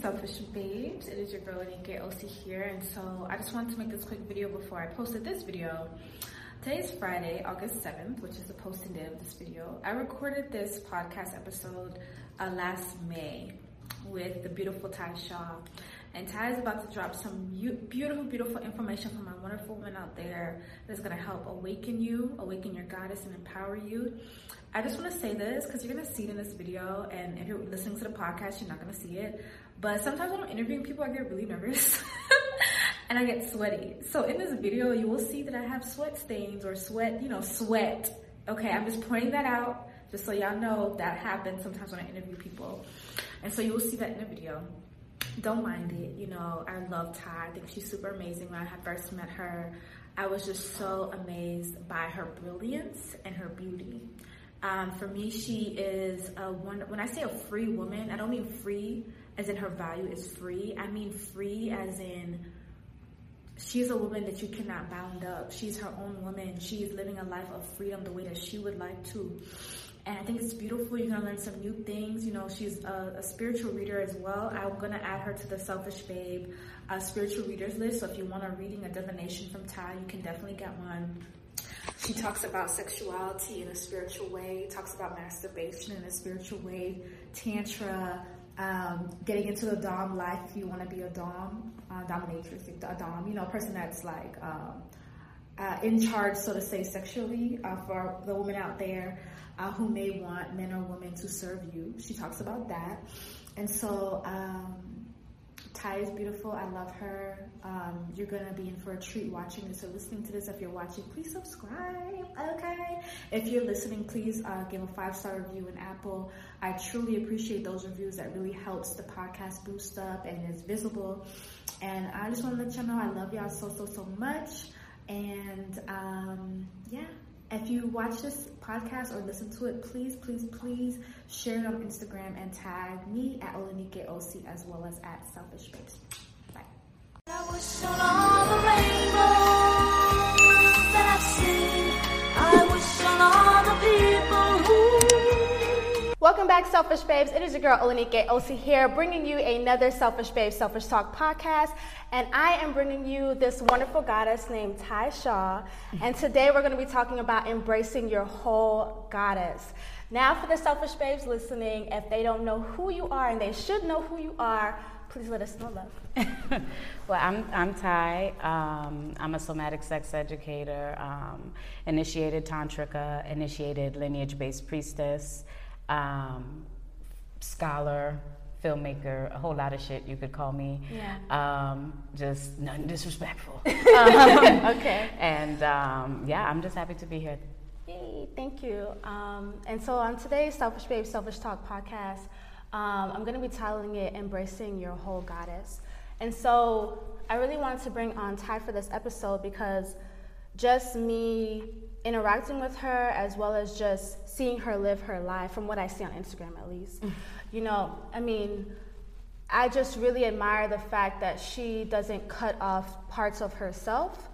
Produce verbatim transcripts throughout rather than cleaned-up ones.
Selfish Babes, it is your girl Olanike Osi here, and so I just wanted to make this quick video before I posted this video. Today is Friday, August seventh, which is the posting day of this video. I recorded this podcast episode uh, last May with the beautiful Ty Shaw, and Ty is about to drop some beautiful, beautiful information for my wonderful women out there that's going to help awaken you, awaken your goddess, and empower you. I just want to say this because you're going to see it in this video, and if you're listening to the podcast, you're not going to see it. But sometimes when I'm interviewing people, I get really nervous and I get sweaty. So in this video, you will see that I have sweat stains or sweat, you know, sweat. Okay, I'm just pointing that out just so y'all know that happens sometimes when I interview people. And so you will see that in the video. Don't mind it. You know, I love Ty. I think she's super amazing. When I had first met her, I was just so amazed by her brilliance and her beauty. Um, for me, she is a one. When I say a free woman, I don't mean free as in her value is free. I mean free as in she's a woman that you cannot bound up. She's her own woman. She is living a life of freedom the way that she would like to. And I think it's beautiful. You're going to learn some new things. You know, she's a, a spiritual reader as well. I'm going to add her to the Selfish Babe uh, spiritual readers list. So if you want a reading, a divination from Ty, you can definitely get one. She talks about sexuality in a spiritual way, talks about masturbation in a spiritual way, tantra, Um, getting into the dom life if you want to be a dom, uh, dominatrix, a dom, you know, a person that's like um, uh, in charge, so to say, sexually uh, for the women out there uh, who may want men or women to serve you. She talks about that. And so um, Ty is beautiful. I love her. Um, you're going to be in for a treat watching this or listening to this. If you're watching, please subscribe. Okay. If you're listening, please uh, give a five-star review in Apple. I truly appreciate those reviews. That really helps the podcast boost up and is visible. And I just want to let y'all know I love y'all so, so, so much. And um, yeah, if you watch this podcast or listen to it, please, please, please share it on Instagram and tag me at Olanike Osi as well as at Selfish Babes. Bye. I wish on all the rainbows that I've seen. I wish on all the people who... Welcome back, Selfish Babes. It is your girl Olanike Osi here, bringing you another Selfish Babe Selfish Talk podcast. And I am bringing you this wonderful goddess named Ty Shaw. And today we're going to be talking about embracing your whole goddess. Now for the Selfish Babes listening, if they don't know who you are, and they should know who you are, please let us know, love. Well, I'm I'm Ty. Um, I'm a somatic sex educator, um, initiated tantrika, initiated lineage-based priestess, um, scholar, filmmaker, a whole lot of shit you could call me. Yeah. Um, just nothing disrespectful. um, okay. And um, yeah, I'm just happy to be here. Yay, thank you. Um, and so on today's Selfish Babe, Selfish Talk podcast, Um, I'm going to be titling it Embracing Your Whole Goddess. And so I really wanted to bring on Ty for this episode because just me interacting with her, as well as just seeing her live her life, from what I see on Instagram at least, you know, I mean, I just really admire the fact that she doesn't cut off parts of herself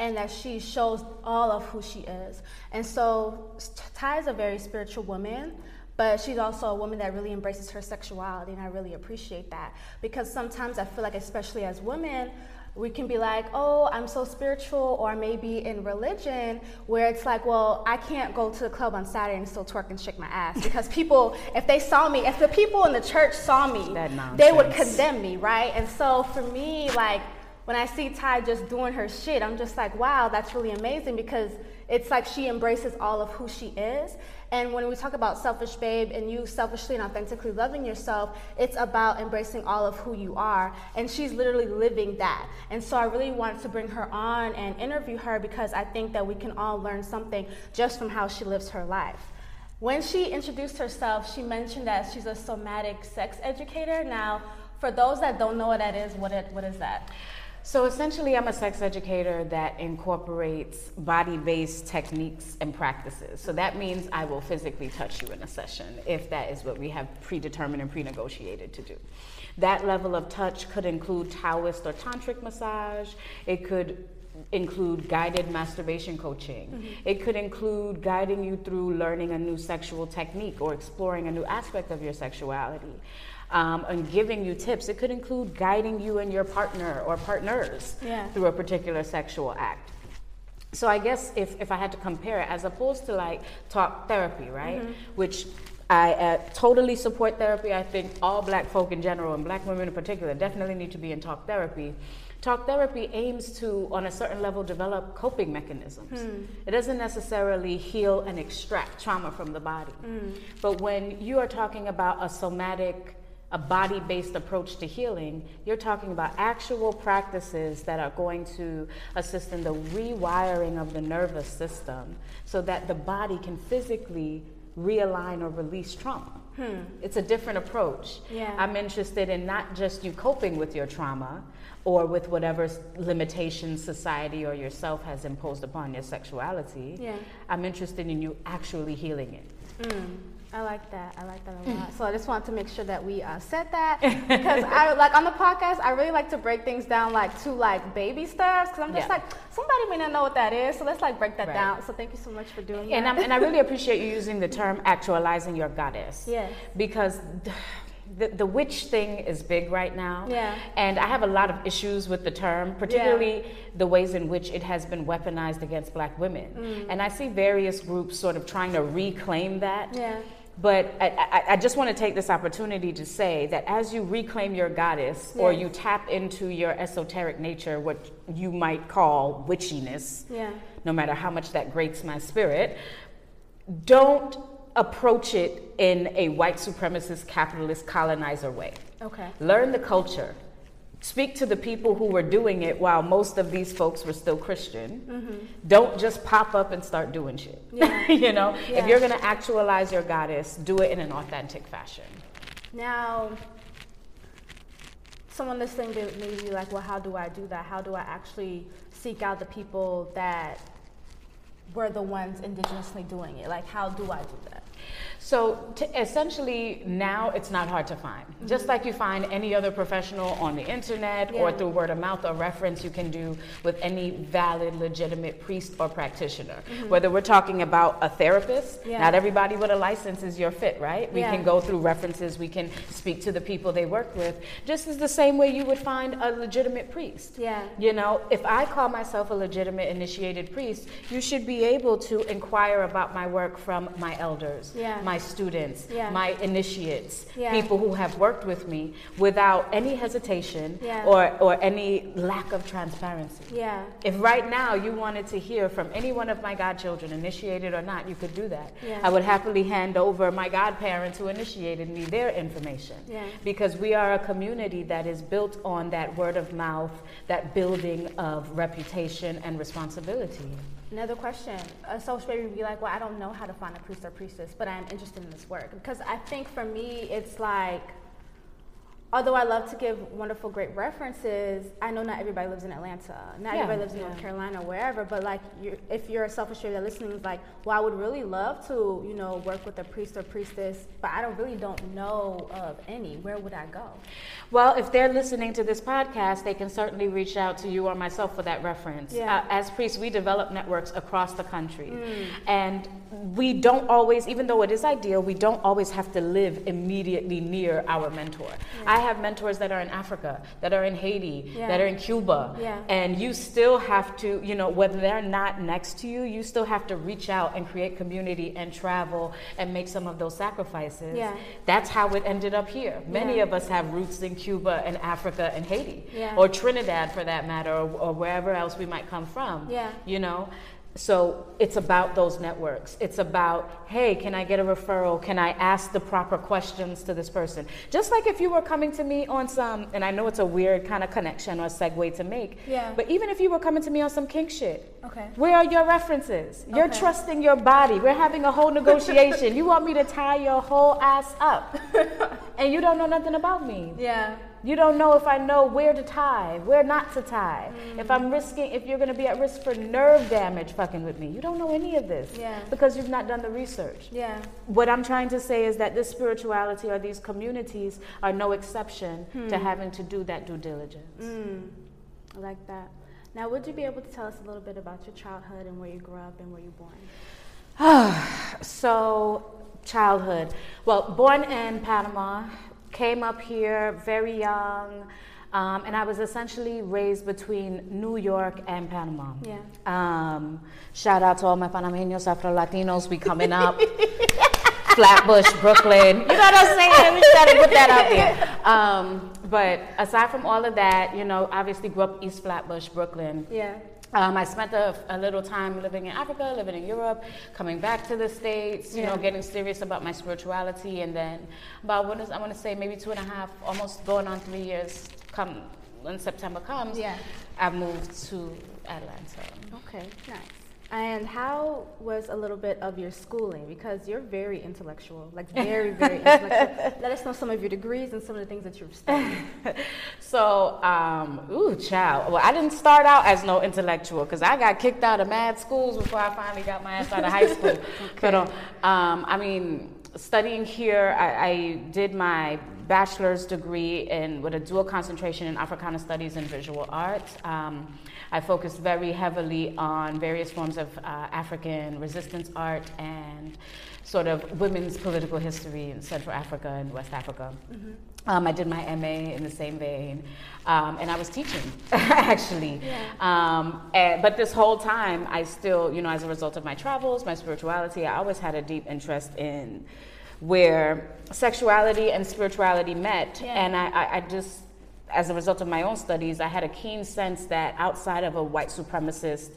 and that she shows all of who she is. And so Ty is a very spiritual woman, but she's also a woman that really embraces her sexuality, and I really appreciate that. Because sometimes I feel like, especially as women, we can be like, oh, I'm so spiritual, or maybe in religion, where it's like, well, I can't go to the club on Saturday and still twerk and shake my ass. Because people, if they saw me, if the people in the church saw me, they would condemn me, right? And so for me, like, when I see Ty just doing her shit, I'm just like, wow, that's really amazing, because it's like she embraces all of who she is. And when we talk about Selfish Babe and you selfishly and authentically loving yourself, it's about embracing all of who you are. And she's literally living that. And so I really wanted to bring her on and interview her because I think that we can all learn something just from how she lives her life. When she introduced herself, she mentioned that she's a somatic sex educator. Now, for those that don't know what that is, what it, what is that? So essentially, I'm a sex educator that incorporates body-based techniques and practices. So that means I will physically touch you in a session, if that is what we have predetermined and pre-negotiated to do. That level of touch could include Taoist or tantric massage. It could include guided masturbation coaching. Mm-hmm. It could include guiding you through learning a new sexual technique or exploring a new aspect of your sexuality. Um, and giving you tips. It could include guiding you and your partner or partners yeah. through a particular sexual act. So I guess if, if I had to compare it, as opposed to like talk therapy, right? Mm-hmm. Which I uh, totally support therapy. I think all black folk in general and black women in particular definitely need to be in talk therapy. Talk therapy aims to, on a certain level, develop coping mechanisms. Mm. It doesn't necessarily heal and extract trauma from the body. Mm. But when you are talking about a somatic a body-based approach to healing, you're talking about actual practices that are going to assist in the rewiring of the nervous system so that the body can physically realign or release trauma. Hmm. It's a different approach. Yeah. I'm interested in not just you coping with your trauma or with whatever limitations society or yourself has imposed upon your sexuality. Yeah. I'm interested in you actually healing it. Mm. I like that. I like that a lot. So I just wanted to make sure that we uh, said that, because I like on the podcast, I really like to break things down like to like baby steps, because I'm just yeah. like somebody may not know what that is, so let's like break that right. down. So thank you so much for doing that. And I'm, and I really appreciate you using the term actualizing your goddess. Yes. Because the the witch thing is big right now. Yeah. And I have a lot of issues with the term, particularly yeah. the ways in which it has been weaponized against black women. Mm. And I see various groups sort of trying to reclaim that. Yeah. But I, I, I just want to take this opportunity to say that as you reclaim your goddess, yes. or you tap into your esoteric nature, what you might call witchiness, yeah. no matter how much that grates my spirit, don't approach it in a white supremacist, capitalist, colonizer way. Okay. Learn the culture. Speak to the people who were doing it while most of these folks were still Christian. Mm-hmm. Don't just pop up and start doing shit. Yeah. You know, yeah. if you're going to actualize your goddess, do it in an authentic fashion. Now, someone listening may be like, well, how do I do that? How do I actually seek out the people that were the ones indigenously doing it? Like, how do I do that? So to essentially, now it's not hard to find. Mm-hmm. Just like you find any other professional on the internet yeah. or through word of mouth or reference you can do with any valid, legitimate priest or practitioner. Mm-hmm. Whether we're talking about a therapist, yeah. not everybody with a license is your fit, right? We yeah. can go through references, we can speak to the people they work with, just as the same way you would find a legitimate priest. Yeah. You know, if I call myself a legitimate initiated priest, you should be able to inquire about my work from my elders, yeah. my my students, yeah. my initiates, yeah. people who have worked with me without any hesitation yeah. or, or any lack of transparency. Yeah. If right now you wanted to hear from any one of my godchildren, initiated or not, you could do that. Yeah. I would happily hand over my godparents who initiated me their information yeah. because we are a community that is built on that word of mouth, that building of reputation and responsibility. Another question. A selfish baby would be like, well, I don't know how to find a priest or priestess, but I'm interested in this work. Because I think for me, it's like, although I love to give wonderful, great references, I know not everybody lives in Atlanta. Not yeah, everybody lives in yeah. North Carolina, wherever. But like, you're, if you're a selfish baby that's listening, like, well, I would really love to, you know, work with a priest or priestess, but I don't really don't know of any. Where would I go? Well, if they're listening to this podcast, they can certainly reach out to you or myself for that reference. Yeah. Uh, as priests, we develop networks across the country, mm. and we don't always, even though it is ideal, we don't always have to live immediately near our mentor. Yeah. I I have mentors that are in Africa, that are in Haiti, yeah. that are in Cuba, yeah. and you still have to, you know, whether they're not next to you, you still have to reach out and create community and travel and make some of those sacrifices. Yeah. That's how it ended up here. Many yeah. of us have roots in Cuba and Africa and Haiti, yeah. or Trinidad for that matter, or, or wherever else we might come from, yeah. you know? So it's about those networks. It's about, hey, can I get a referral? Can I ask the proper questions to this person? Just like if you were coming to me on some, and I know it's a weird kind of connection or segue to make, yeah. but even if you were coming to me on some kink shit, okay. where are your references? You're okay. trusting your body. We're having a whole negotiation. You want me to tie your whole ass up, and you don't know nothing about me. Yeah. You don't know if I know where to tie, where not to tie. Mm. If I'm risking, if you're going to be at risk for nerve damage fucking with me. You don't know any of this yeah. because you've not done the research. Yeah. What I'm trying to say is that this spirituality or these communities are no exception hmm. to having to do that due diligence. Mm. I like that. Now, would you be able to tell us a little bit about your childhood and where you grew up and where you were born? So, childhood. Well, born in Panama. Came up here very young, um, and I was essentially raised between New York and Panama. Yeah. Um, shout out to all my Panameños, Afro-Latinos, we coming up. Flatbush, Brooklyn. You know what I'm saying? We just gotta put that out there. Um, but aside from all of that, you know, obviously grew up East Flatbush, Brooklyn. Yeah. Um, I spent a, a little time living in Africa, living in Europe, coming back to the States, you yeah. know, getting serious about my spirituality. And then about, what is, I want to say, maybe two and a half, almost going on three years, come when September comes, yeah. I moved to Atlanta. Okay, nice. And how was a little bit of your schooling? Because you're very intellectual, like very, very intellectual. Let us know some of your degrees and some of the things that you've studied. So, um, ooh, child. Well, I didn't start out as no intellectual because I got kicked out of mad schools before I finally got my ass out of high school. Okay. But, um, I mean, studying here, I, I did my bachelor's degree in, with a dual concentration in Africana Studies and Visual Arts. Um, I focused very heavily on various forms of uh, African resistance art and sort of women's political history in Central Africa and West Africa. Mm-hmm. Um, I did my M A in the same vein, um, and I was teaching, actually. Yeah. Um, and, but this whole time, I still, you know, as a result of my travels, my spirituality, I always had a deep interest in where sexuality and spirituality met, yeah. and I, I, I just, as a result of my own studies, I had a keen sense that outside of a white supremacist,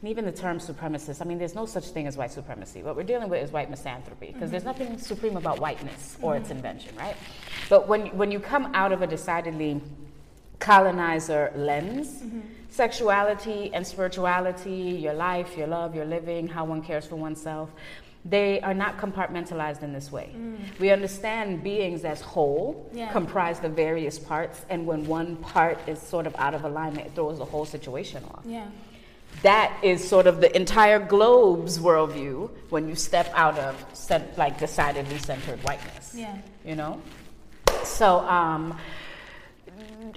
and even the term supremacist, I mean, there's no such thing as white supremacy. What we're dealing with is white misanthropy, because mm-hmm. there's nothing supreme about whiteness or mm-hmm. its invention, right? But when, when you come out of a decidedly colonizer lens, mm-hmm. sexuality and spirituality, your life, your love, your living, how one cares for oneself, they are not compartmentalized in this way. Mm. We understand beings as whole, yeah. comprised of various parts, and when one part is sort of out of alignment, it throws the whole situation off. Yeah. That is sort of the entire globe's worldview when you step out of cent- like decidedly centered whiteness, yeah. you know? So, um,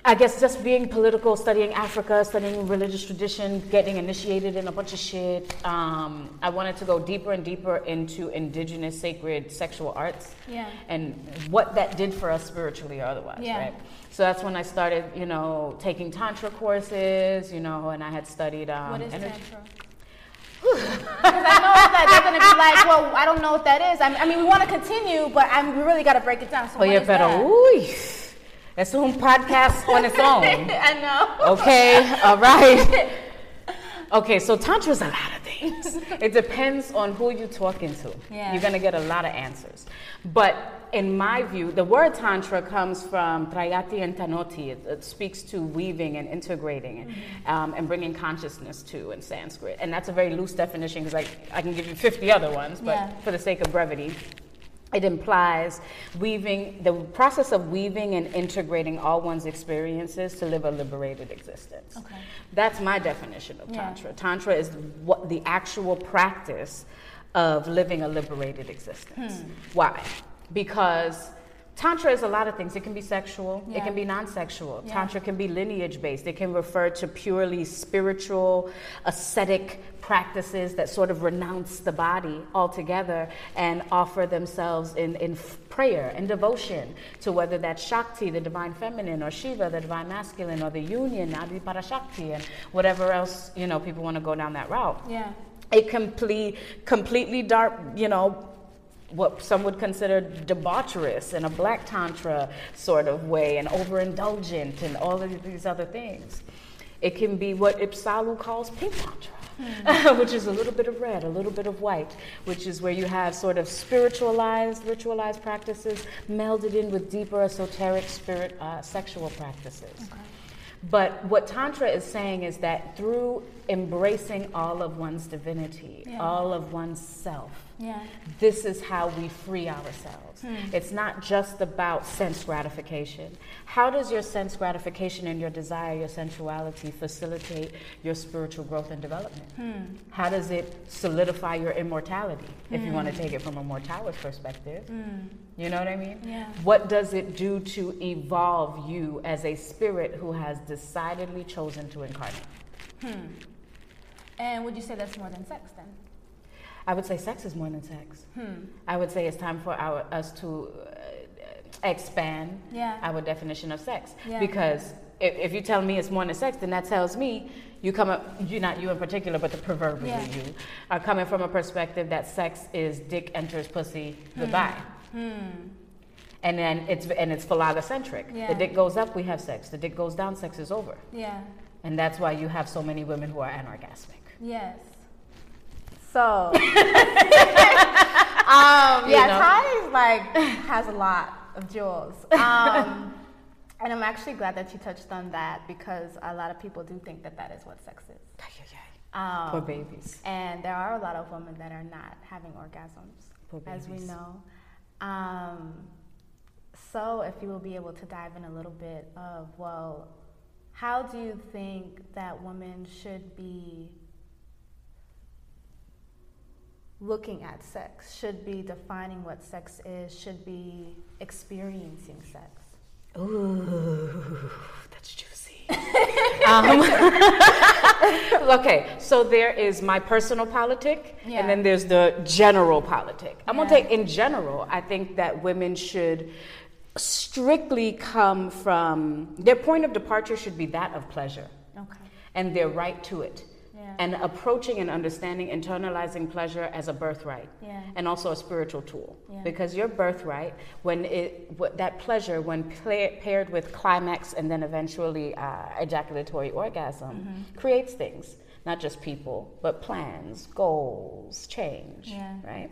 I guess just being political, studying Africa, studying religious tradition, getting initiated in a bunch of shit. Um, I wanted to go deeper and deeper into indigenous sacred sexual arts yeah. and what that did for us spiritually or otherwise, yeah. right? So that's when I started, you know, taking Tantra courses, you know, and I had studied um, what is energy. Tantra? Because I know that they're going to be like, well, I don't know what that is. I mean, I mean we want to continue, but I'm, we really got to break it down. So oh, yeah, better. That's a podcast on its own. I know. Okay, all right. Okay, so Tantra is a lot of things. It depends on who you're talking to. Yeah. You're going to get a lot of answers. But in my view, the word Tantra comes from Trayati and Tanoti. It, it speaks to weaving and integrating and, mm-hmm. um, and bringing consciousness to in Sanskrit. And that's a very loose definition because I, I can give you fifty other ones, but yeah. for the sake of brevity, it implies weaving, the process of weaving and integrating all one's experiences to live a liberated existence. Okay. That's my definition of yeah. Tantra. Tantra is what the actual practice of living a liberated existence. Hmm. Why? Because Tantra is a lot of things. It can be sexual. Yeah. It can be non-sexual. Yeah. Tantra can be lineage-based. It can refer to purely spiritual, ascetic practices that sort of renounce the body altogether and offer themselves in, in prayer and devotion to whether that's Shakti, the divine feminine, or Shiva, the divine masculine, or the union, Adiparashakti, and whatever else, you know, people want to go down that route. Yeah. It complete, completely dark, you know, what some would consider debaucherous in a black tantra sort of way and overindulgent and all of these other things. It can be what Ipsalu calls pink tantra, mm. which is a little bit of red, a little bit of white, which is where you have sort of spiritualized, ritualized practices melded in with deeper esoteric spirit uh, sexual practices. Okay. But what Tantra is saying is that through embracing all of one's divinity, yeah. all of one's self, yeah. this is how we free ourselves. Mm. It's not just about sense gratification. How does your sense gratification and your desire, your sensuality facilitate your spiritual growth and development? Mm. How does it solidify your immortality, if mm. you want to take it from a mortalist perspective? Mm. You know what I mean? Yeah. What does it do to evolve you as a spirit who has decidedly chosen to incarnate? Hmm. And would you say that's more than sex then? I would say sex is more than sex. Hmm. I would say it's time for our, us to uh, expand yeah. our definition of sex. Yeah. Because if, if you tell me it's more than sex, then that tells me you come up, you not you in particular, but the proverbial yeah. you, are coming from a perspective that sex is dick enters pussy, hmm. goodbye. Hmm. And then it's and it's phalagocentric. Yeah. The dick goes up, we have sex. The dick goes down, sex is over. Yeah. And that's why you have so many women who are anorgasmic. Yes. So, um, yeah, Ty is like has a lot of jewels, um, and I'm actually glad that you touched on that because a lot of people do think that that is what sex is. Um, Poor babies. And there are a lot of women that are not having orgasms, Poor babies. As we know. Um, so, if you will be able to dive in a little bit of well. How do you think that women should be looking at sex, should be defining what sex is, should be experiencing sex? Ooh, that's juicy. um, okay, so there is my personal politic, yeah. and then there's the general politic. I'm yeah. going to take in general, I think that women should strictly come from, their point of departure should be that of pleasure okay. and their right to it. Yeah. And approaching and understanding, internalizing pleasure as a birthright yeah. and also a spiritual tool. Yeah. Because your birthright, when it w- that pleasure, when play, paired with climax and then eventually uh, ejaculatory orgasm, mm-hmm. creates things. Not just people, but plans, goals, change, yeah. right?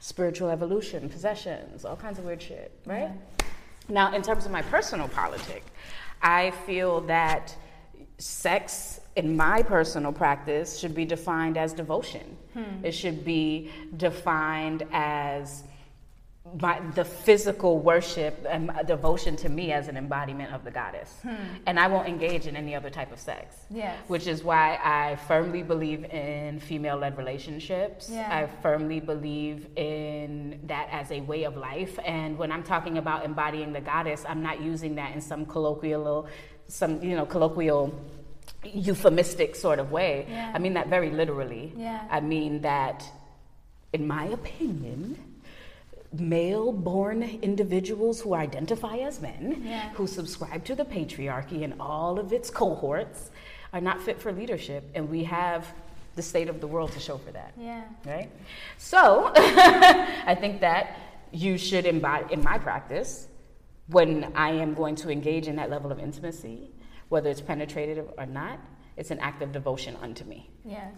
Spiritual evolution, possessions, all kinds of weird shit, right? Yeah. Now, in terms of my personal politic, I feel that sex, in my personal practice, should be defined as devotion. Hmm. It should be defined as my, the physical worship and devotion to me as an embodiment of the goddess. Hmm. And I won't engage in any other type of sex. Yes. Which is why I firmly believe in female-led relationships. Yeah. I firmly believe in that as a way of life. And when I'm talking about embodying the goddess, I'm not using that in some colloquial, some, you know, colloquial euphemistic sort of way. Yeah. I mean that very literally. Yeah. I mean that, in my opinion, male-born individuals who identify as men, yeah. who subscribe to the patriarchy and all of its cohorts, are not fit for leadership, and we have the state of the world to show for that. Yeah. Right? So, I think that you should embody, in my practice, when I am going to engage in that level of intimacy, whether it's penetrative or not, it's an act of devotion unto me. Yes.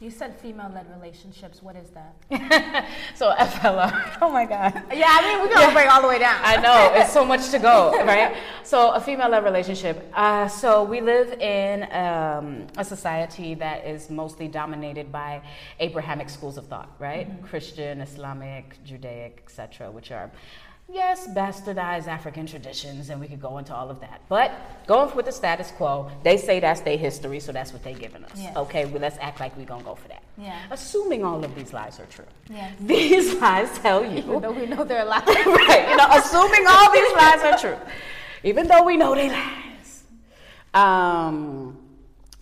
You said female-led relationships. What is that? So F L R. Oh my God. Yeah, I mean, we're gonna yeah. break all the way down. I know, it's so much to go, right? So a female-led relationship. Uh, so we live in um, a society that is mostly dominated by Abrahamic schools of thought, right? Mm-hmm. Christian, Islamic, Judaic, et cetera, which are yes, bastardized African traditions, and we could go into all of that. But going with the status quo, they say that's their history, so that's what they're giving us. Yes. Okay, well, let's act like we're going to go for that. Yeah. Assuming all of these lies are true. Yes. These lies tell you. Even though we know they're lies. Right. You know, assuming all these lies are true. Even though we know they lies. Um...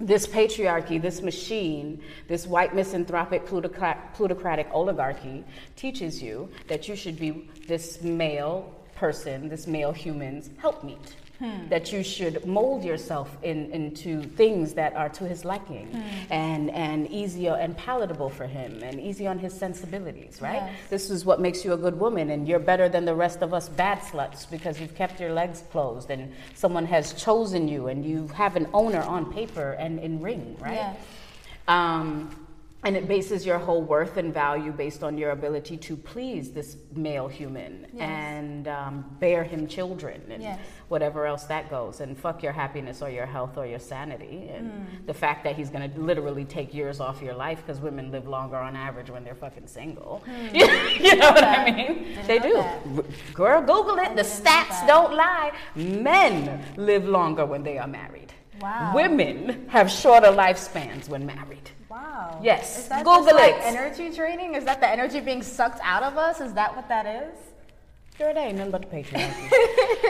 This patriarchy, this machine, this white misanthropic plutocratic oligarchy teaches you that you should be this male person, this male human's helpmeet. Hmm. That you should mold yourself in, into things that are to his liking hmm. and, and easier and palatable for him and easy on his sensibilities, right? Yes. This is what makes you a good woman, and you're better than the rest of us bad sluts because you've kept your legs closed and someone has chosen you and you have an owner on paper and in ring, right? Yes. Um, And it bases your whole worth and value based on your ability to please this male human yes. and um, bear him children and yes. whatever else that goes. And fuck your happiness or your health or your sanity. And mm. the fact that he's going to literally take years off your life, because women live longer on average when they're fucking single. Mm. You know what I mean? I they do. That. Girl, Google it. The stats don't lie. Men live longer when they are married. Wow. Women have shorter lifespans when married. Wow. Yes. Is that Google just like it. Energy draining? Is that the energy being sucked out of us? Is that what that is? Girl, that ain't nothing but the patriarchy.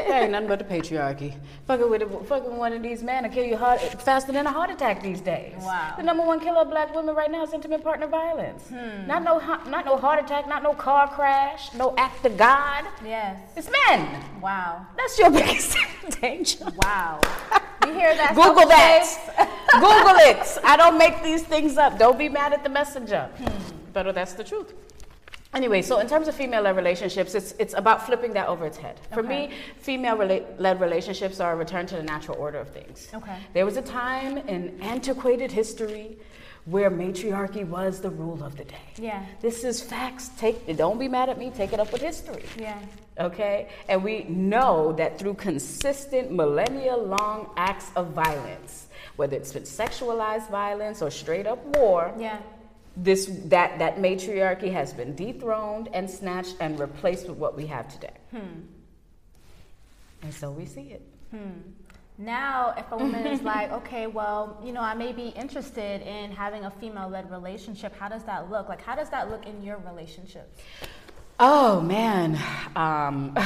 That ain't nothing but the patriarchy. Fucking with a, fucking one of these men will kill you hard, faster than a heart attack these days. Wow. The number one killer of black women right now is intimate partner violence. Hmm. Not no not no heart attack, not no car crash, no act of God. Yes. It's men. Wow. That's your biggest danger. Wow. You hear that? Google that. Google it. I don't make these things up. Don't be mad at the messenger. Hmm. But that's the truth. Anyway, so in terms of female-led relationships, it's it's about flipping that over its head. For okay. me, female-led relationships are a return to the natural order of things. Okay. There was a time in antiquated history where matriarchy was the rule of the day. Yeah. This is facts. Take don't be mad at me. Take it up with history. Yeah. Okay? And we know that through consistent millennia-long acts of violence, whether it's been sexualized violence or straight-up war, yeah. this that, that matriarchy has been dethroned and snatched and replaced with what we have today. Hmm. And so we see it. Hmm. Now, if a woman is like, okay, well, you know, I may be interested in having a female-led relationship, how does that look? Like, how does that look in your relationships? Oh, man. Um,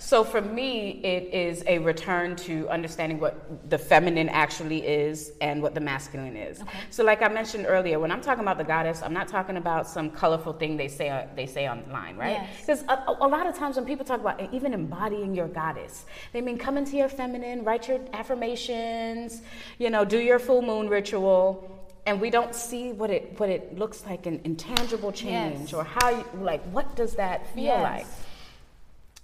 so for me, it is a return to understanding what the feminine actually is and what the masculine is. Okay. So like I mentioned earlier, when I'm talking about the goddess, I'm not talking about some colorful thing they say uh, they say online, right? Because yes. a, a lot of times when people talk about even embodying your goddess, they mean come into your feminine, write your affirmations, you know, do your full moon ritual. And we don't see what it what it looks like in, in tangible change yes. or how you, like what does that feel yes. like?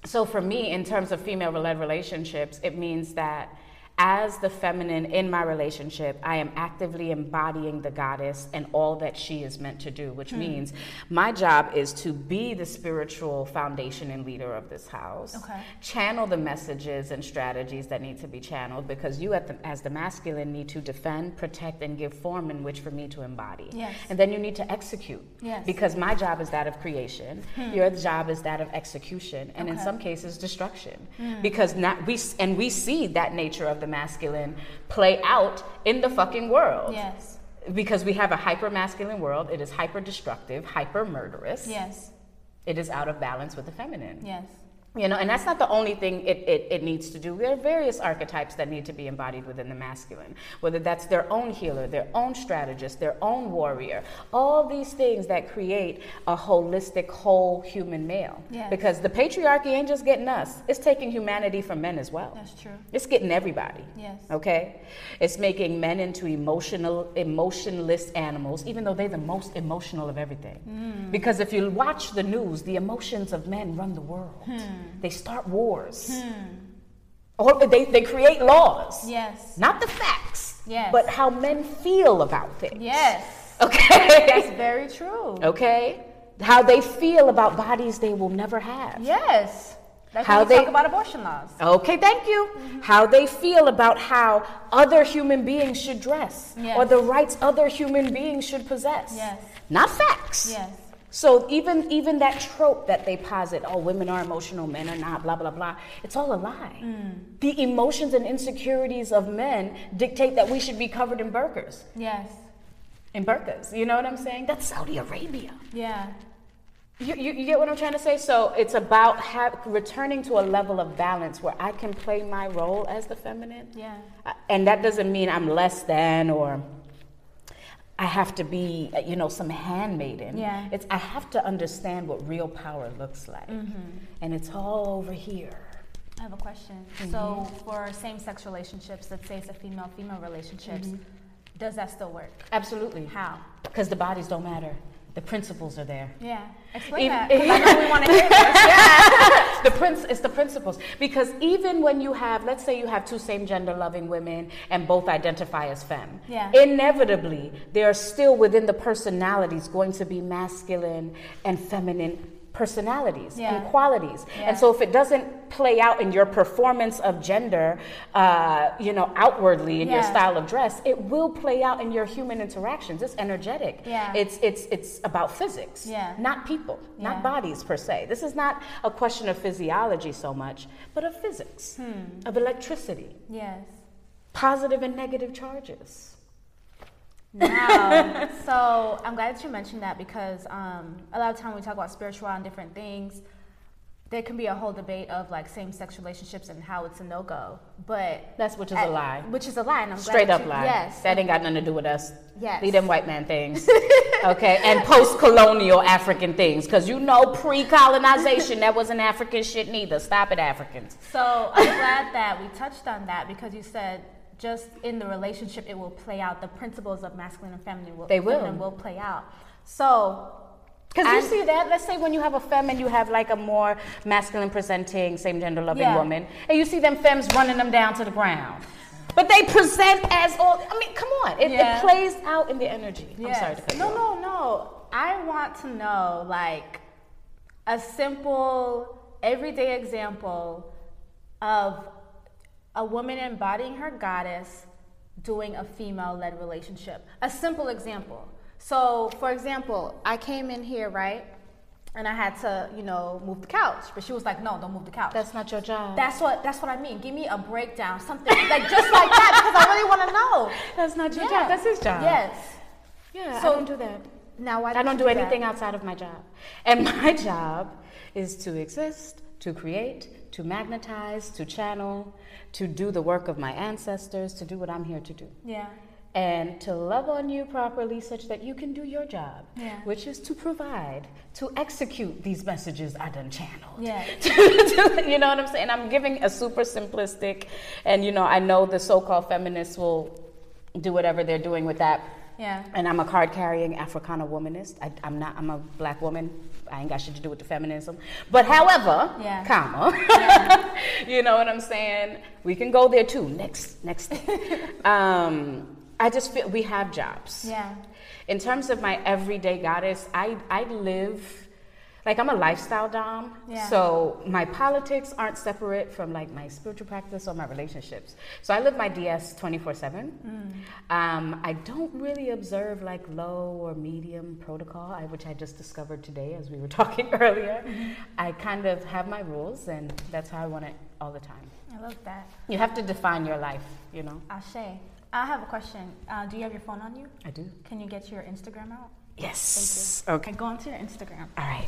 So for me, in terms of female-led relationships, it means that as the feminine in my relationship, I am actively embodying the goddess and all that she is meant to do, which hmm. means my job is to be the spiritual foundation and leader of this house, okay. channel the messages and strategies that need to be channeled, because you at the, as the masculine need to defend, protect, and give form in which for me to embody. Yes. And then you need to execute, yes. because my job is that of creation, hmm. your job is that of execution, and okay. in some cases destruction, hmm. because not, we and we see that nature of the masculine play out in the fucking world. Yes. Because we have a hyper masculine world. It is hyper destructive, hyper murderous. Yes. It is out of balance with the feminine. Yes. You know, and that's not the only thing it, it, it needs to do. There are various archetypes that need to be embodied within the masculine, whether that's their own healer, their own strategist, their own warrior, all these things that create a holistic, whole human male. Yes. Because the patriarchy ain't just getting us. It's taking humanity from men as well. That's true. It's getting everybody. Yes. Okay? It's making men into emotional, emotionless animals, even though they're the most emotional of everything. Mm. Because if you watch the news, the emotions of men run the world. Hmm. They start wars. Hmm. Or they, they create laws. Yes. Not the facts. Yes. But how men feel about things. Yes. Okay. That's very true. Okay. How they feel about bodies they will never have. Yes. That's how they talk about abortion laws. Okay, thank you. Mm-hmm. How they feel about how other human beings should dress, yes, or the rights other human beings should possess. Yes. Not facts. Yes. So even even that trope that they posit, oh, women are emotional, men are not, blah, blah, blah, it's all a lie. Mm. The emotions and insecurities of men dictate that we should be covered in burkas. Yes. In burkas, you know what I'm saying? That's Saudi Arabia. Yeah. You, you, you get what I'm trying to say? So it's about ha- returning to a level of balance where I can play my role as the feminine. Yeah. And that doesn't mean I'm less than or I have to be, you know, some handmaiden. Yeah. It's I have to understand what real power looks like. Mm-hmm. And it's all over here. I have a question. Mm-hmm. So for same-sex relationships, let's say it's a female-female relationships, mm-hmm, does that still work? Absolutely. How? Because the bodies don't matter. The principles are there. Yeah, explain even, that. Because I know we want to hear this. Yeah. the prince, it's the principles. Because even when you have, let's say you have two same gender loving women and both identify as femme. Yeah. Inevitably, there are still within the personalities going to be masculine and feminine personalities, yeah, and qualities. Yeah. And so if it doesn't play out in your performance of gender, uh, you know, outwardly in, yeah, your style of dress, it will play out in your human interactions. It's energetic. Yeah. It's it's it's about physics, yeah, not people, yeah, not bodies per se. This is not a question of physiology so much, but of physics, hmm, of electricity. Yes. Positive and negative charges. Now, so I'm glad that you mentioned that because um, a lot of time we talk about spiritual and different things. There can be a whole debate of like same-sex relationships and how it's a no-go, but that's which is at, a lie. Which is a lie, and I'm straight glad up you, lie. Yes, that ain't got nothing to do with us. Yes, leave them white man things, okay, and post-colonial African things, because you know pre-colonization that wasn't African shit neither. Stop it, Africans. So I'm glad that we touched on that because you said, just in the relationship, it will play out. The principles of masculine and feminine will, they will. Feminine will play out. So, because you see that, let's say when you have a femme and you have like a more masculine-presenting, same-gender-loving, yeah, woman, and you see them femmes running them down to the ground. But they present as all, I mean, come on. It, yeah, it plays out in the energy. Yes. I'm sorry to cut you off. No, no, no. I want to know, like, a simple, everyday example of a woman embodying her goddess doing a female-led relationship. A simple example. So, for example, I came in here, right? And I had to, you know, move the couch. But she was like, no, don't move the couch. That's not your job. That's what that's what I mean. Give me a breakdown, something like just like that, because I really want to know. That's not your, yeah, job. That's his job. Yes. Yeah, so, I don't do that. Now I don't, I don't do, do anything that outside of my job. And my job is to exist, to create, to magnetize, to channel, to do the work of my ancestors, to do what I'm here to do. Yeah. And to love on you properly such that you can do your job, yeah, which is to provide, to execute these messages I done channeled. Yeah. You know what I'm saying? I'm giving a super simplistic, and you know, I know the so-called feminists will do whatever they're doing with that. Yeah. And I'm a card-carrying Africana womanist. I, I'm not, I'm a black woman. I ain't got shit to do with the feminism. But however, yeah, comma, yeah. You know what I'm saying? We can go there too. Next, next thing. um, I just feel we have jobs. Yeah. In terms of my everyday goddess, I, I live, like I'm a lifestyle dom, yeah, so my politics aren't separate from like my spiritual practice or my relationships. So I live my D S twenty-four seven. Mm. Um, I don't really observe like low or medium protocol, I, which I just discovered today as we were talking earlier. Mm-hmm. I kind of have my rules and that's how I want it all the time. I love that. You have to define your life, you know? Ashe. I have a question. Uh, do you have your phone on you? I do. Can you get your Instagram out? Yes. Thank you. Okay. Go on to your Instagram. All right.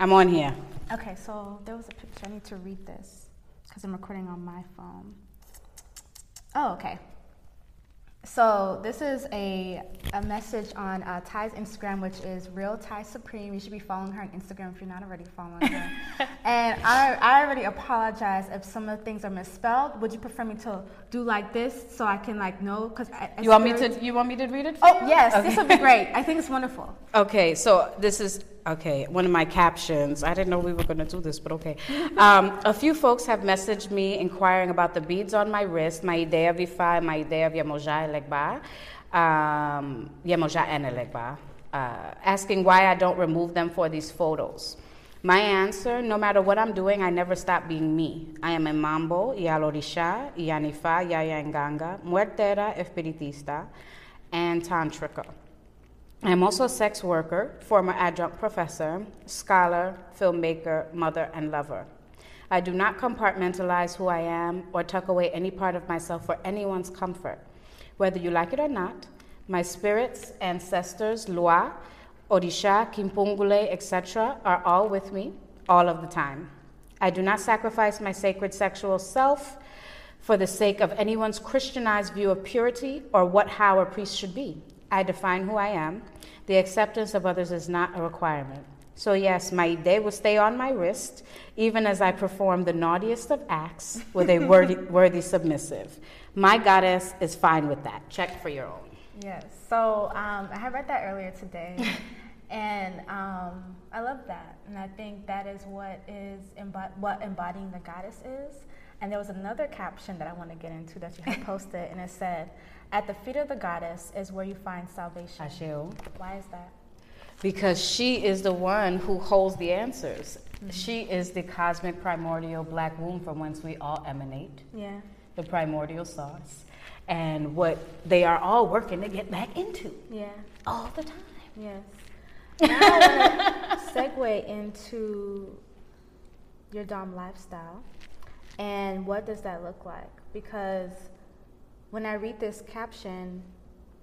I'm on here. Okay, so there was a picture. I need to read this because I'm recording on my phone. Oh, okay. So this is a a message on uh, Ty's Instagram, which is Real Ty Supreme. You should be following her on Instagram if you're not already following her. And I I already apologize if some of the things are misspelled. Would you prefer me to do like this so I can like know? Because you want me to you want me to read it? For oh you? Yes, okay. This would be great. I think it's wonderful. Okay, so this is. Okay, one of my captions. I didn't know we were going to do this, but okay. Um, a few folks have messaged me inquiring about the beads on my wrist, my idea of Ifa, my idea of Yemoja, Elegba. um, Yemoja and Elegba, uh, asking why I don't remove them for these photos. My answer, no matter what I'm doing, I never stop being me. I am a mambo, Iyalo Risha, Iyanifa, Yaya Nganga, Muertera, Espiritista, and Tantrika. I am also a sex worker, former adjunct professor, scholar, filmmaker, mother, and lover. I do not compartmentalize who I am or tuck away any part of myself for anyone's comfort. Whether you like it or not, my spirits, ancestors, Lua, Orisha, Kimpungule, et cetera are all with me all of the time. I do not sacrifice my sacred sexual self for the sake of anyone's Christianized view of purity or what, how a priest should be. I define who I am. The acceptance of others is not a requirement. So yes, my ide will stay on my wrist, even as I perform the naughtiest of acts with a worthy, worthy submissive. My goddess is fine with that. Check for your own. Yes. So um, I had read that earlier today, and um, I love that. And I think that is what is imbo- what embodying the goddess is. And there was another caption that I want to get into that you had posted, and it said, "At the feet of the goddess is where you find salvation." Asheo. Why is that? Because she is the one who holds the answers. Mm-hmm. She is the cosmic primordial black womb from whence we all emanate. Yeah. The primordial source. And what they are all working to get back into. Yeah. All the time. Yes. Now I want to segue into your Dom lifestyle. And what does that look like? Because when I read this caption,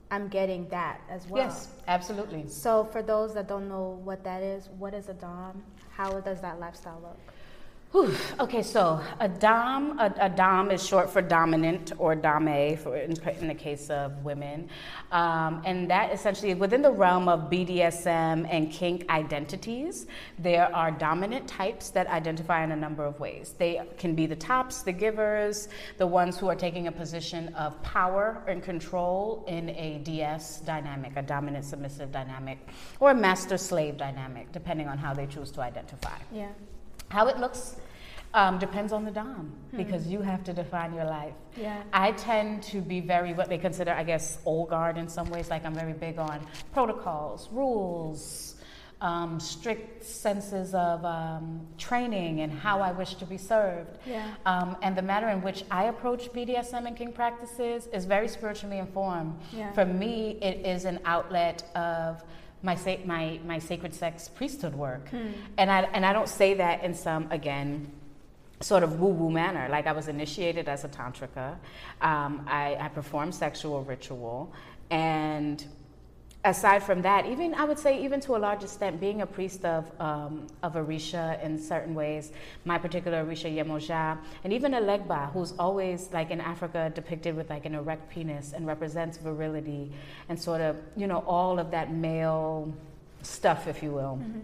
I'm getting that as well. Yes, absolutely. So for those that don't know what that is, what is a Dom? How does that lifestyle look? Whew. Okay, so a Dom, a, a Dom is short for dominant or Dame for, in, in the case of women. Um, and that essentially, within the realm of B D S M and kink identities, there are dominant types that identify in a number of ways. They can be the tops, the givers, the ones who are taking a position of power and control in a D S dynamic, a dominant submissive dynamic, or a master-slave dynamic, depending on how they choose to identify. Yeah. How it looks um, depends on the Dom, hmm. because you have to define your life. Yeah. I tend to be very, what they consider, I guess, old guard in some ways. Like, I'm very big on protocols, rules, um, strict senses of um, training and how I wish to be served. Yeah. Um, and the manner in which I approach B D S M and kink practices is very spiritually informed. Yeah. For me, it is an outlet of My, sa- my my sacred sex priesthood work, hmm. and I and I don't say that in some again sort of woo-woo manner. Like, I was initiated as a tantrika, um, I, I performed sexual ritual, and aside from that, even I would say even to a large extent, being a priest of um, of Orisha in certain ways, my particular Orisha Yemoja, and even Elegba, who's always like in Africa depicted with like an erect penis and represents virility and sort of, you know, all of that male stuff, if you will. Mm-hmm.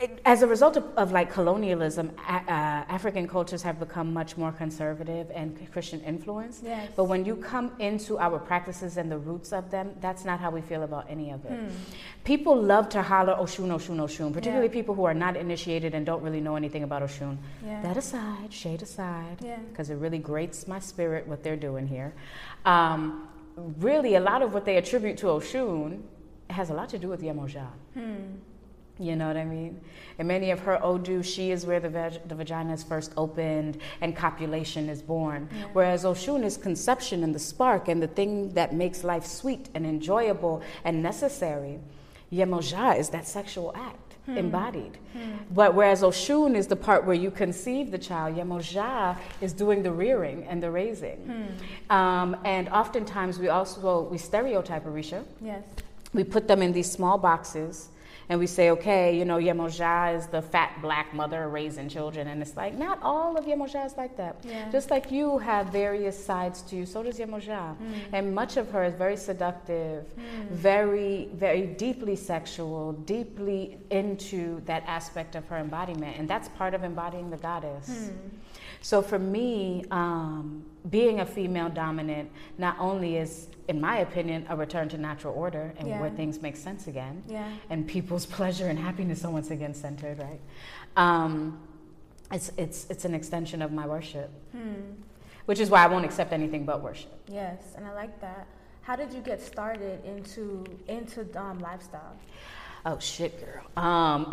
It, as a result of, of like colonialism, a, uh, African cultures have become much more conservative and Christian influenced. Yes. But when you come into our practices and the roots of them, that's not how we feel about any of it. Hmm. People love to holler Oshun, Oshun, Oshun, particularly yeah. people who are not initiated and don't really know anything about Oshun. Yeah. That aside, shade aside, because yeah. it really grates my spirit what they're doing here. Um, really, a lot of what they attribute to Oshun has a lot to do with Yemoja. Hmm. You know what I mean? And many of her Odu, she is where the, vag- the vagina is first opened and copulation is born. Yeah. Whereas Oshun is conception and the spark and the thing that makes life sweet and enjoyable and necessary. Yemoja is that sexual act, hmm. embodied. Hmm. But whereas Oshun is the part where you conceive the child, Yemoja is doing the rearing and the raising. Hmm. Um, and oftentimes we also, we stereotype Orisha. Yes. We put them in these small boxes. And we say, okay, you know, Yemoja is the fat black mother raising children. And it's like, not all of Yemoja is like that. Yeah. Just like you have various sides to you, so does Yemoja. Mm. And much of her is very seductive, mm. very, very deeply sexual, deeply into that aspect of her embodiment. And that's part of embodying the goddess. Mm. So for me, um, being a female dominant not only is, in my opinion, a return to natural order and yeah. where things make sense again, yeah. and people's pleasure and happiness are once again centered, right? Um, it's it's it's an extension of my worship, hmm. which is why I won't accept anything but worship. Yes, and I like that. How did you get started into into um, lifestyle? Oh shit, girl. Um,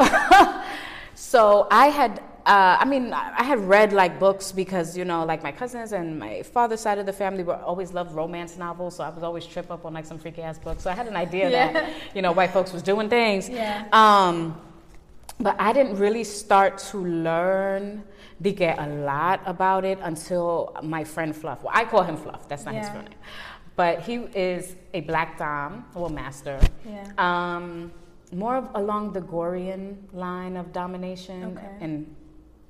so I had, uh, I mean, I had read like books because, you know, like my cousins and my father's side of the family were always loved romance novels, so I was always trip up on like some freaky ass books. So I had an idea yeah. that, you know, white folks was doing things. Yeah. Um, but I didn't really start to learn to get a lot about it until my friend Fluff. Well, I call him Fluff. That's not yeah. his real name. But he is a black dom, or master. Yeah. Um, more of along the Gorean line of domination. Okay. And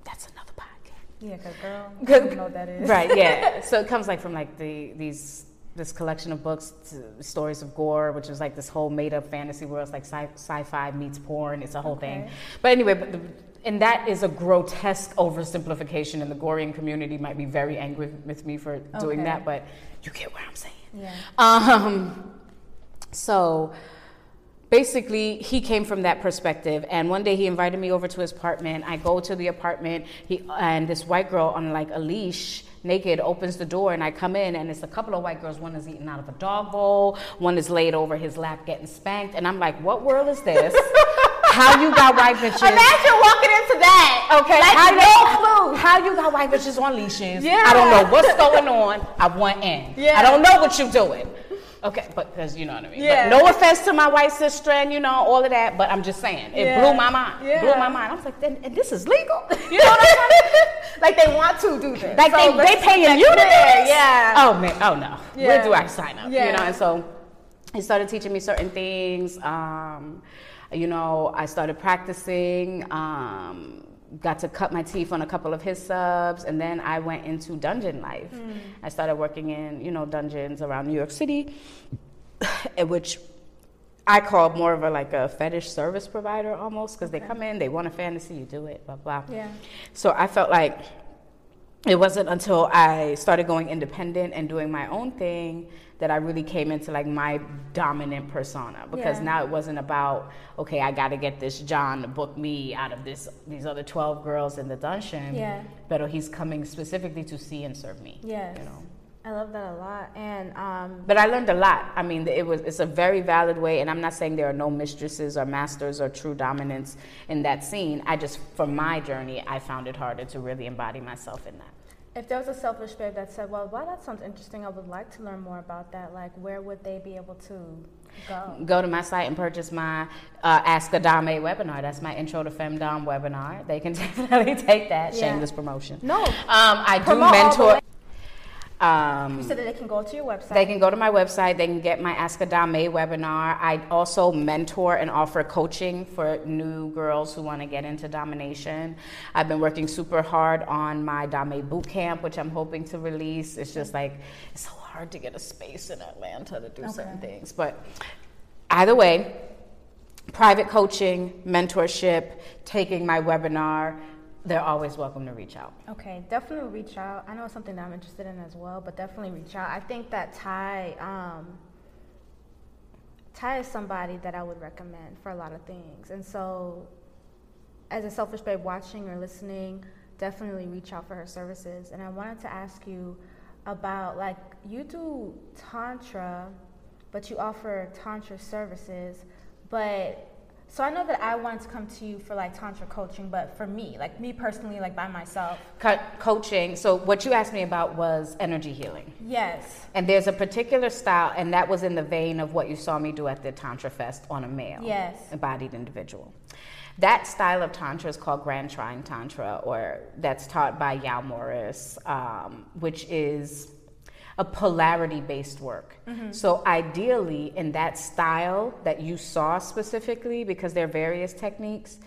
that's another podcast. Yeah, because girl, I don't know what that is. Right, yeah. So it comes like from like the these this collection of books, stories of gore, which is like this whole made-up fantasy world. It's like sci- sci-fi meets porn. It's a whole okay. thing. But anyway, but the, and that is a grotesque oversimplification, and the Gorean community might be very angry with me for doing okay. that, but you get what I'm saying. Yeah. Um, so basically he came from that perspective, and one day he invited me over to his apartment. I go to the apartment, he and this white girl on like a leash, naked, opens the door, and I come in, and it's a couple of white girls. One is eating out of a dog bowl, one is laid over his lap getting spanked, and I'm like, what world is this? How you got white bitches? Imagine walking into that. Okay. Like how no clue. How you got white bitches on leashes? Yeah. I don't know what's going on. I want in. Yeah. I don't know what you're doing. Okay, but because you know what I mean. Yeah. But no offense to my white sister and you know all of that, but I'm just saying it yeah. blew my mind. Yeah. Blew my mind. I was like, and, and this is legal. You know what I'm saying? Like they want to do this. Like so they they paying you to do this. Yeah. Oh man. Oh no. Yeah. Where do I sign up? Yeah. You know. And so he started teaching me certain things. Um, You know, I started practicing, um, got to cut my teeth on a couple of his subs, and then I went into dungeon life. Mm. I started working in, you know, dungeons around New York City, which I call more of a like a fetish service provider almost, because okay. they come in, they want a fantasy, you do it, blah, blah. Yeah. So I felt like it wasn't until I started going independent and doing my own thing that I really came into like my dominant persona, because yeah. now it wasn't about, okay, I got to get this John to book me out of this these other twelve girls in the dungeon, yeah. but he's coming specifically to see and serve me. Yes. You know? I love that a lot. And um, but I learned a lot. I mean, it was it's a very valid way, and I'm not saying there are no mistresses or masters or true dominance in that scene. I just, for my journey, I found it harder to really embody myself in that. If there was a selfish babe that said, well, wow, that sounds interesting, I would like to learn more about that, like where would they be able to go? Go to my site and purchase my uh, Ask a Dame webinar. That's my Intro to Femdom webinar. They can definitely take that. Yeah. Shameless promotion. No. Um, I Promote do mentor. Um, you said that they can go to your website. They can go to my website. They can get my Ask a Dame webinar. I also mentor and offer coaching for new girls who want to get into domination. I've been working super hard on my Dame boot camp, which I'm hoping to release. It's just like, it's so hard to get a space in Atlanta to do okay. certain things. But either way, private coaching, mentorship, taking my webinar, they're always welcome to reach out. Okay, definitely reach out. I know it's something that I'm interested in as well, but definitely reach out. I think that Ty, um, Ty is somebody that I would recommend for a lot of things. And so as a selfish babe watching or listening, definitely reach out for her services. And I wanted to ask you about, like, you do Tantra, but you offer Tantra services, but... So I know that I wanted to come to you for like Tantra coaching, but for me, like me personally, like by myself. Co- coaching, so what you asked me about was energy healing. Yes. And there's a particular style, and that was in the vein of what you saw me do at the Tantra Fest on a male. Yes. Embodied individual. That style of Tantra is called Grand Trine Tantra, or that's taught by Yao Morris, um, which is a polarity-based work. Mm-hmm. So ideally, in that style that you saw specifically, because there are various techniques,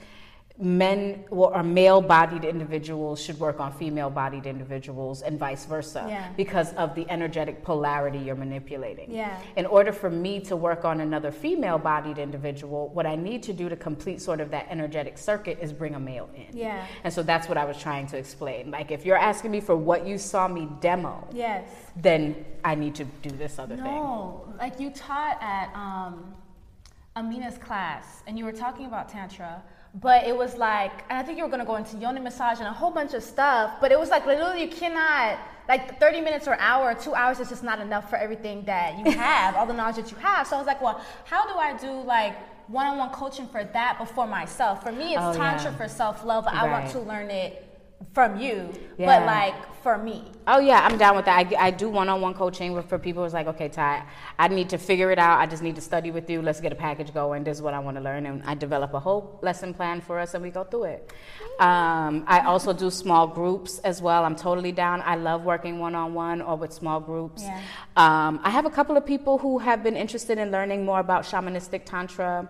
men or male-bodied individuals should work on female-bodied individuals and vice versa yeah. because of the energetic polarity you're manipulating. Yeah. In order for me to work on another female-bodied individual, what I need to do to complete sort of that energetic circuit is bring a male in. Yeah. And so that's what I was trying to explain. Like, if you're asking me for what you saw me demo, yes. then I need to do this other no. thing. No, like you taught at um, Amina's class, and you were talking about Tantra, but it was like, and I think you were going to go into yoni massage and a whole bunch of stuff, but it was like, literally, you cannot like thirty minutes or an hour or two hours is just not enough for everything that you have, all the knowledge that you have. So I was like, well, how do I do like one-on-one coaching for that before myself? For me, it's oh, Tantra yeah. for self-love. Right. I want to learn it from you, yeah. but like for me. Oh yeah, I'm down with that. I, I do one-on-one coaching for people who's like, okay, Ty, I need to figure it out. I just need to study with you. Let's get a package going. This is what I want to learn. And I develop a whole lesson plan for us and we go through it. Um, I also do small groups as well. I'm totally down. I love working one-on-one or with small groups. Yeah. Um, I have a couple of people who have been interested in learning more about shamanistic tantra.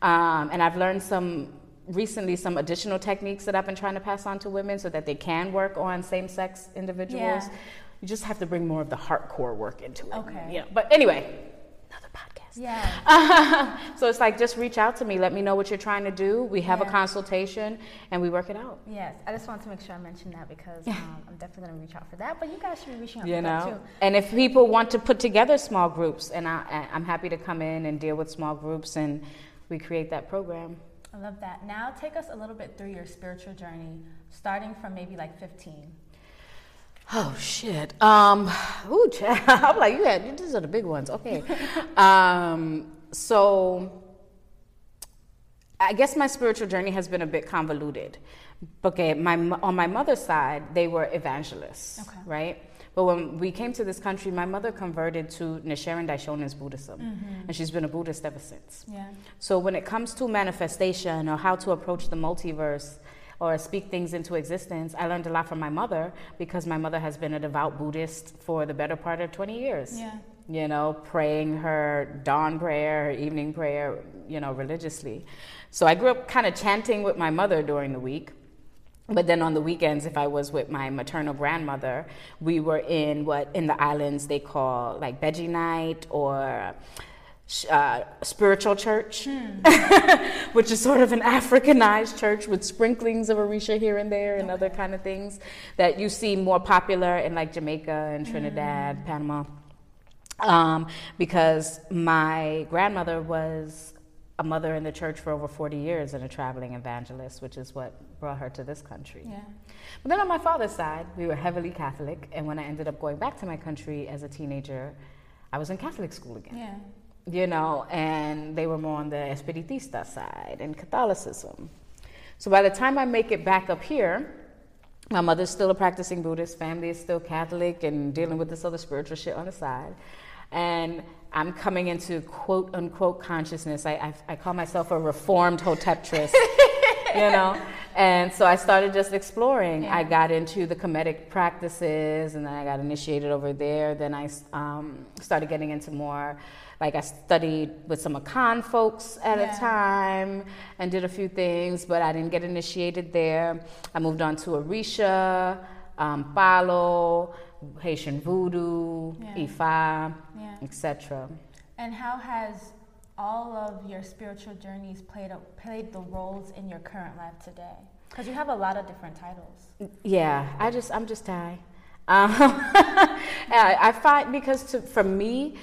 Um, and I've learned some recently some additional techniques that I've been trying to pass on to women so that they can work on same-sex individuals. Yeah. You just have to bring more of the hardcore work into it. Okay. Yeah. But anyway, another podcast. Yeah. Uh, so it's like, just reach out to me. Let me know what you're trying to do. We have yeah. a consultation and we work it out. Yes. I just wanted to make sure I mentioned that because um, I'm definitely going to reach out for that. But you guys should be reaching out you for know? that too. And if people want to put together small groups, and I, I'm happy to come in and deal with small groups and we create that program. I love that. Now take us a little bit through your spiritual journey, starting from maybe like fifteen. Oh shit. Um, ooh, child. I'm like, you had, these are the big ones. Okay. um, so I guess my spiritual journey has been a bit convoluted. Okay, my on my mother's side, they were evangelists, okay. right? But when we came to this country, my mother converted to Nichiren Daishonin's Buddhism, mm-hmm. and she's been a Buddhist ever since. Yeah. So when it comes to manifestation or how to approach the multiverse or speak things into existence, I learned a lot from my mother because my mother has been a devout Buddhist for the better part of twenty years. Yeah. You know, praying her dawn prayer, her evening prayer, you know, religiously. So I grew up kind of chanting with my mother during the week. But then on the weekends, if I was with my maternal grandmother, we were in what in the islands they call like Beji night or uh, spiritual church, hmm. which is sort of an Africanized church with sprinklings of Orisha here and there and okay. other kind of things that you see more popular in like Jamaica and Trinidad, mm. Panama. Um, because my grandmother was a mother in the church for over forty years and a traveling evangelist, which is what brought her to this country. Yeah. But then on my father's side, we were heavily Catholic, and when I ended up going back to my country as a teenager, I was in Catholic school again. Yeah. You know, and they were more on the Espiritista side and Catholicism. So by the time I make it back up here, my mother's still a practicing Buddhist, family is still Catholic and dealing with this other spiritual shit on the side. And I'm coming into quote-unquote consciousness. I, I I call myself a reformed hoteptress, you know? And so I started just exploring. Yeah. I got into the Kemetic practices, and then I got initiated over there. Then I um, started getting into more, like I studied with some Akan folks at yeah. a time and did a few things, but I didn't get initiated there. I moved on to Orisha, um, Palo, Haitian Voodoo, yeah. Ifa, yeah. et cetera. And how has all of your spiritual journeys played a, played the roles in your current life today? Because you have a lot of different titles. Yeah, I just I'm just Ty. Um, I, I find because to, for me,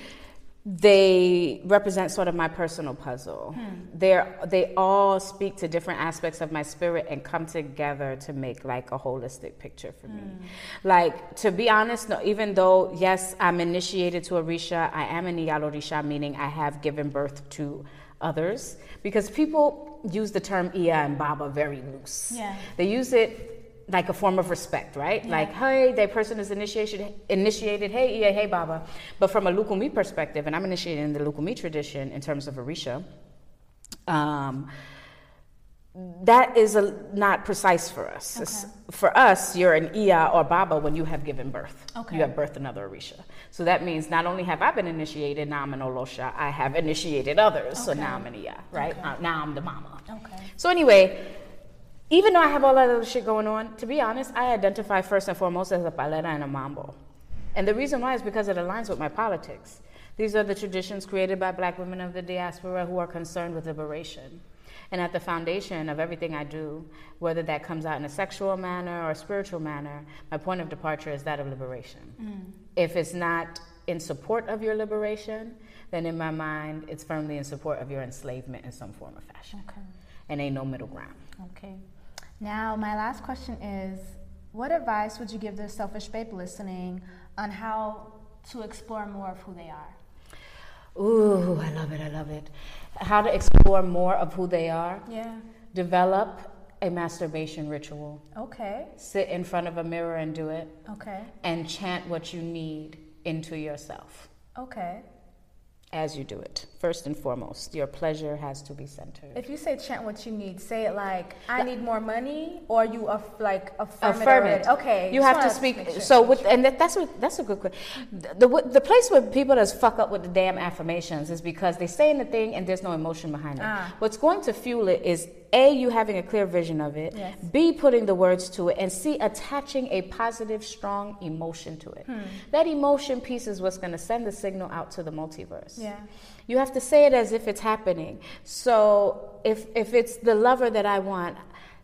they represent sort of my personal puzzle. Hmm. They're, they all speak to different aspects of my spirit and come together to make like a holistic picture for hmm. me. Like, to be honest, no, even though, yes, I'm initiated to Orisha, I am an Iyalo Risha, meaning I have given birth to others. Because people use the term Iya and Baba very loose. Yeah. They use it like a form of respect, right? Yeah. Like, hey, that person is initiation, initiated, hey, Iya, hey, Baba. But from a Lukumi perspective, and I'm initiated in the Lukumi tradition in terms of Orisha, um, that is a, not precise for us. Okay. For us, you're an Iya or Baba when you have given birth. Okay. You have birthed another Orisha. So that means not only have I been initiated, now I'm an Olosha, I have initiated others, okay. so now I'm an Iya, right? Okay. Uh, now I'm the mama. Okay. So anyway, even though I have all that other shit going on, to be honest, I identify first and foremost as a palera and a mambo. And the reason why is because it aligns with my politics. These are the traditions created by black women of the diaspora who are concerned with liberation. And at the foundation of everything I do, whether that comes out in a sexual manner or a spiritual manner, my point of departure is that of liberation. Mm. If it's not in support of your liberation, then in my mind, it's firmly in support of your enslavement in some form or fashion. Okay. And ain't no middle ground. Okay. Now, my last question is, What advice would you give the Selfish Babe listening on how to explore more of who they are? Ooh, I love it, I love it. How to explore more of who they are? Yeah. Develop a masturbation ritual. Okay. Sit in front of a mirror and do it. Okay. And chant what you need into yourself. Okay. As you do it, first and foremost, your pleasure has to be centered. If you say chant what you need, say it like, I need more money, or you aff- like affirm, affirm it. it. Okay. You have to speak. Sure. So with and that, that's what, that's a good question. The, the the place where people just fuck up with the damn affirmations is because they say in the thing and there's no emotion behind it. Ah. What's going to fuel it is A, you having a clear vision of it, yes. B, putting the words to it, and C, attaching a positive, strong emotion to it. Hmm. That emotion piece is what's going to send the signal out to the multiverse. Yeah. You have to say it as if it's happening. So if if it's the lover that I want,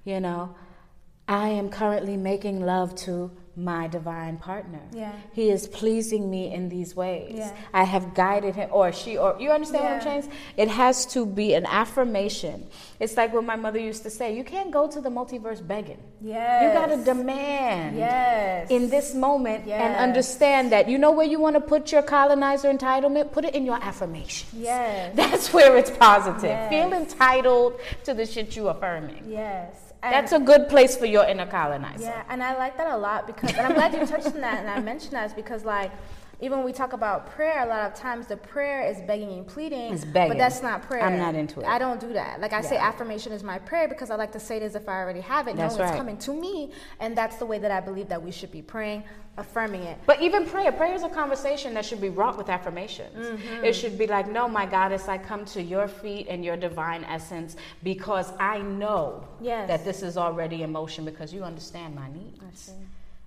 you know, I am currently making love to my divine partner. Yeah. He is pleasing me in these ways. Yeah. I have guided him, or she, or you understand yeah. what I'm saying? It has to be an affirmation. It's like what my mother used to say, you can't go to the multiverse begging. Yes. You gotta demand yes. in this moment yes. and understand that you know where you wanna put your colonizer entitlement? Put it in your affirmations. Yes. That's where it's positive. Yes. Feel entitled to the shit you affirming. Yes. And that's a good place for your inner colonizer. Yeah, and I like that a lot because, and I'm glad you touched on that and I mentioned that, is because like, even when we talk about prayer, a lot of times the prayer is begging and pleading, it's begging. But that's not prayer. I'm not into it. I don't do that. Like I yeah. say affirmation is my prayer because I like to say it as if I already have it. That's knowing right. it's coming to me, and that's the way that I believe that we should be praying, affirming it. But even prayer, prayer is a conversation that should be wrought with affirmations. Mm-hmm. It should be like, no, my goddess, I come to your feet and your divine essence because I know yes. that this is already in motion because you understand my needs. I see.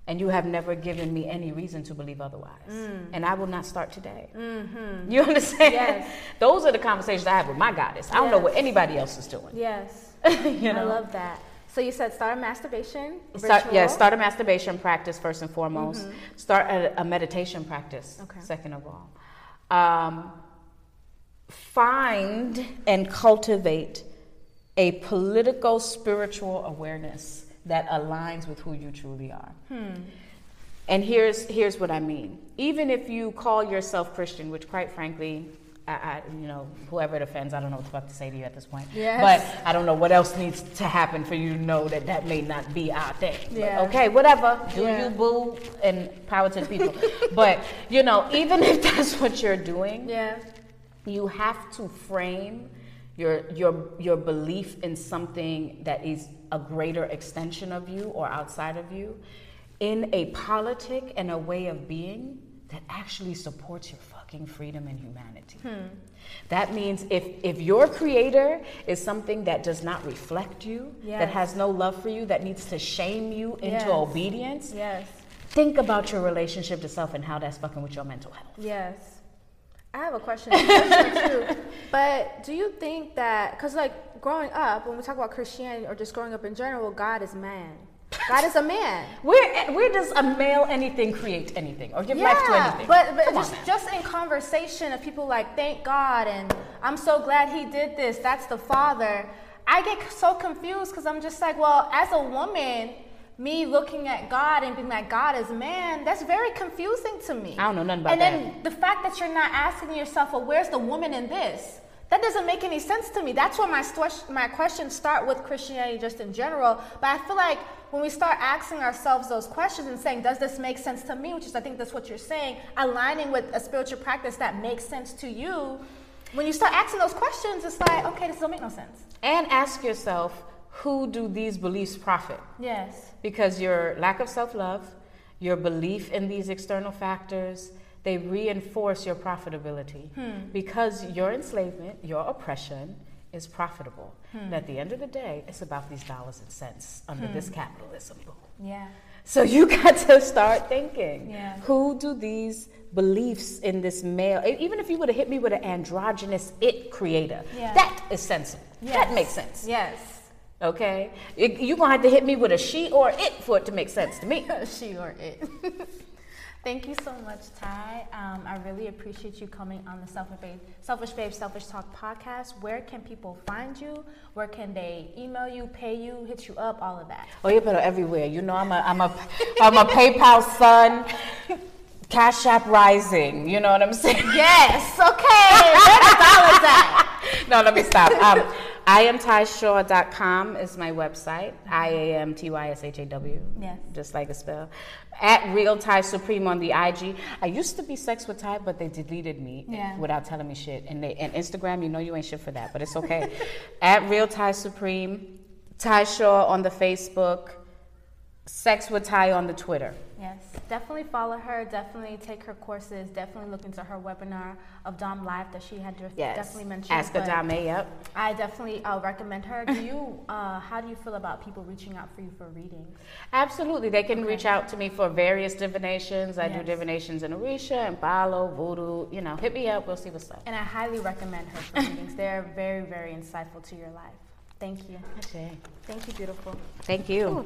And you have never given me any reason to believe otherwise. Mm. And I will not start today. Mm-hmm. You understand? Yes. Those are the conversations I have with my goddess. I yes. don't know what anybody else is doing. Yes. You know? I love that. So you said start a masturbation start, ritual? Yeah, start a masturbation practice first and foremost. Mm-hmm. Start a, a meditation practice, okay. second of all. Um, find and cultivate a political spiritual awareness that aligns with who you truly are. Hmm. And here's here's what I mean. Even if you call yourself Christian, which quite frankly, I, I you know, whoever it offends, I don't know what the fuck to say to you at this point. Yes. But I don't know what else needs to happen for you to know that that may not be our thing. Yeah. But okay, whatever. Do yeah. you boo and power to the people. But, you know, even if that's what you're doing, yeah. you have to frame your your your belief in something that is a greater extension of you or outside of you in a politic and a way of being that actually supports your fucking freedom and humanity. Hmm. That means if, if your creator is something that does not reflect you, yes. that has no love for you, that needs to shame you into yes. obedience, yes. think about your relationship to self and how that's fucking with your mental health. Yes. I have a question, too. But do you think that, because like growing up, when we talk about Christianity or just growing up in general, God is man. God is a man. Where where does a male anything create anything or give yeah, life to anything? But, but just, on, just in conversation of people like, thank God, and I'm so glad he did this, that's the Father. I get so confused because I'm just like, well, as a woman, me looking at God and being like, God is man, that's very confusing to me. I don't know nothing about that. And then that. The fact that you're not asking yourself, well, where's the woman in this? That doesn't make any sense to me. That's where my st- my questions start with Christianity just in general. But I feel like when we start asking ourselves those questions and saying, does this make sense to me? Which is, I think that's what you're saying, aligning with a spiritual practice that makes sense to you. When you start asking those questions, it's like, okay, this don't make no sense. And ask yourself, who do these beliefs profit? Yes. Because your lack of self-love, your belief in these external factors, they reinforce your profitability. Hmm. Because your enslavement, your oppression is profitable. Hmm. And at the end of the day, it's about these dollars and cents under hmm. this capitalism boom. Yeah. So you got to start thinking, yeah. who do these beliefs in this male, even if you would have hit me with an androgynous it creator, yeah. that is sensible. Yes. That makes sense. Yes. Okay, you're going to have to hit me with a she or it for it to make sense to me. She or it. Thank you so much, Ty. Um, I really appreciate you coming on the Selfish Babe, Selfish Babe, Selfish Talk podcast. Where can people find you? Where can they email you, pay you, hit you up, all of that? Oh, you're better everywhere. You know, I'm a, I'm a, I'm a PayPal son. Cash App rising. You know what I'm saying? Yes. Okay. Where the dollars at? No, let me stop. Um, I am Ty Shaw dot com is my website. I A M T Y S H A W. Yes. Just like a spell. At Real Ty Supreme on the I G. I used to be Sex with Ty, but they deleted me yeah. without telling me shit. And they and Instagram, you know you ain't shit for that, but it's okay. At Real Ty Supreme, Ty Shaw on the Facebook, Sex with Ty on the Twitter. Yes, definitely follow her, definitely take her courses, definitely look into her webinar of Dom Life that she had yes. definitely mentioned. Ask a Dom, yep. I definitely uh, recommend her. Do you, uh, how do you feel about people reaching out for you for readings? Absolutely, they can okay. reach out to me for various divinations. I yes. do divinations in Orisha and Palo, Voodoo, you know, hit me up, we'll see what's up. And I highly recommend her for readings. They're very, very insightful to your life. Thank you. Okay. Thank you, beautiful. Thank you. Ooh.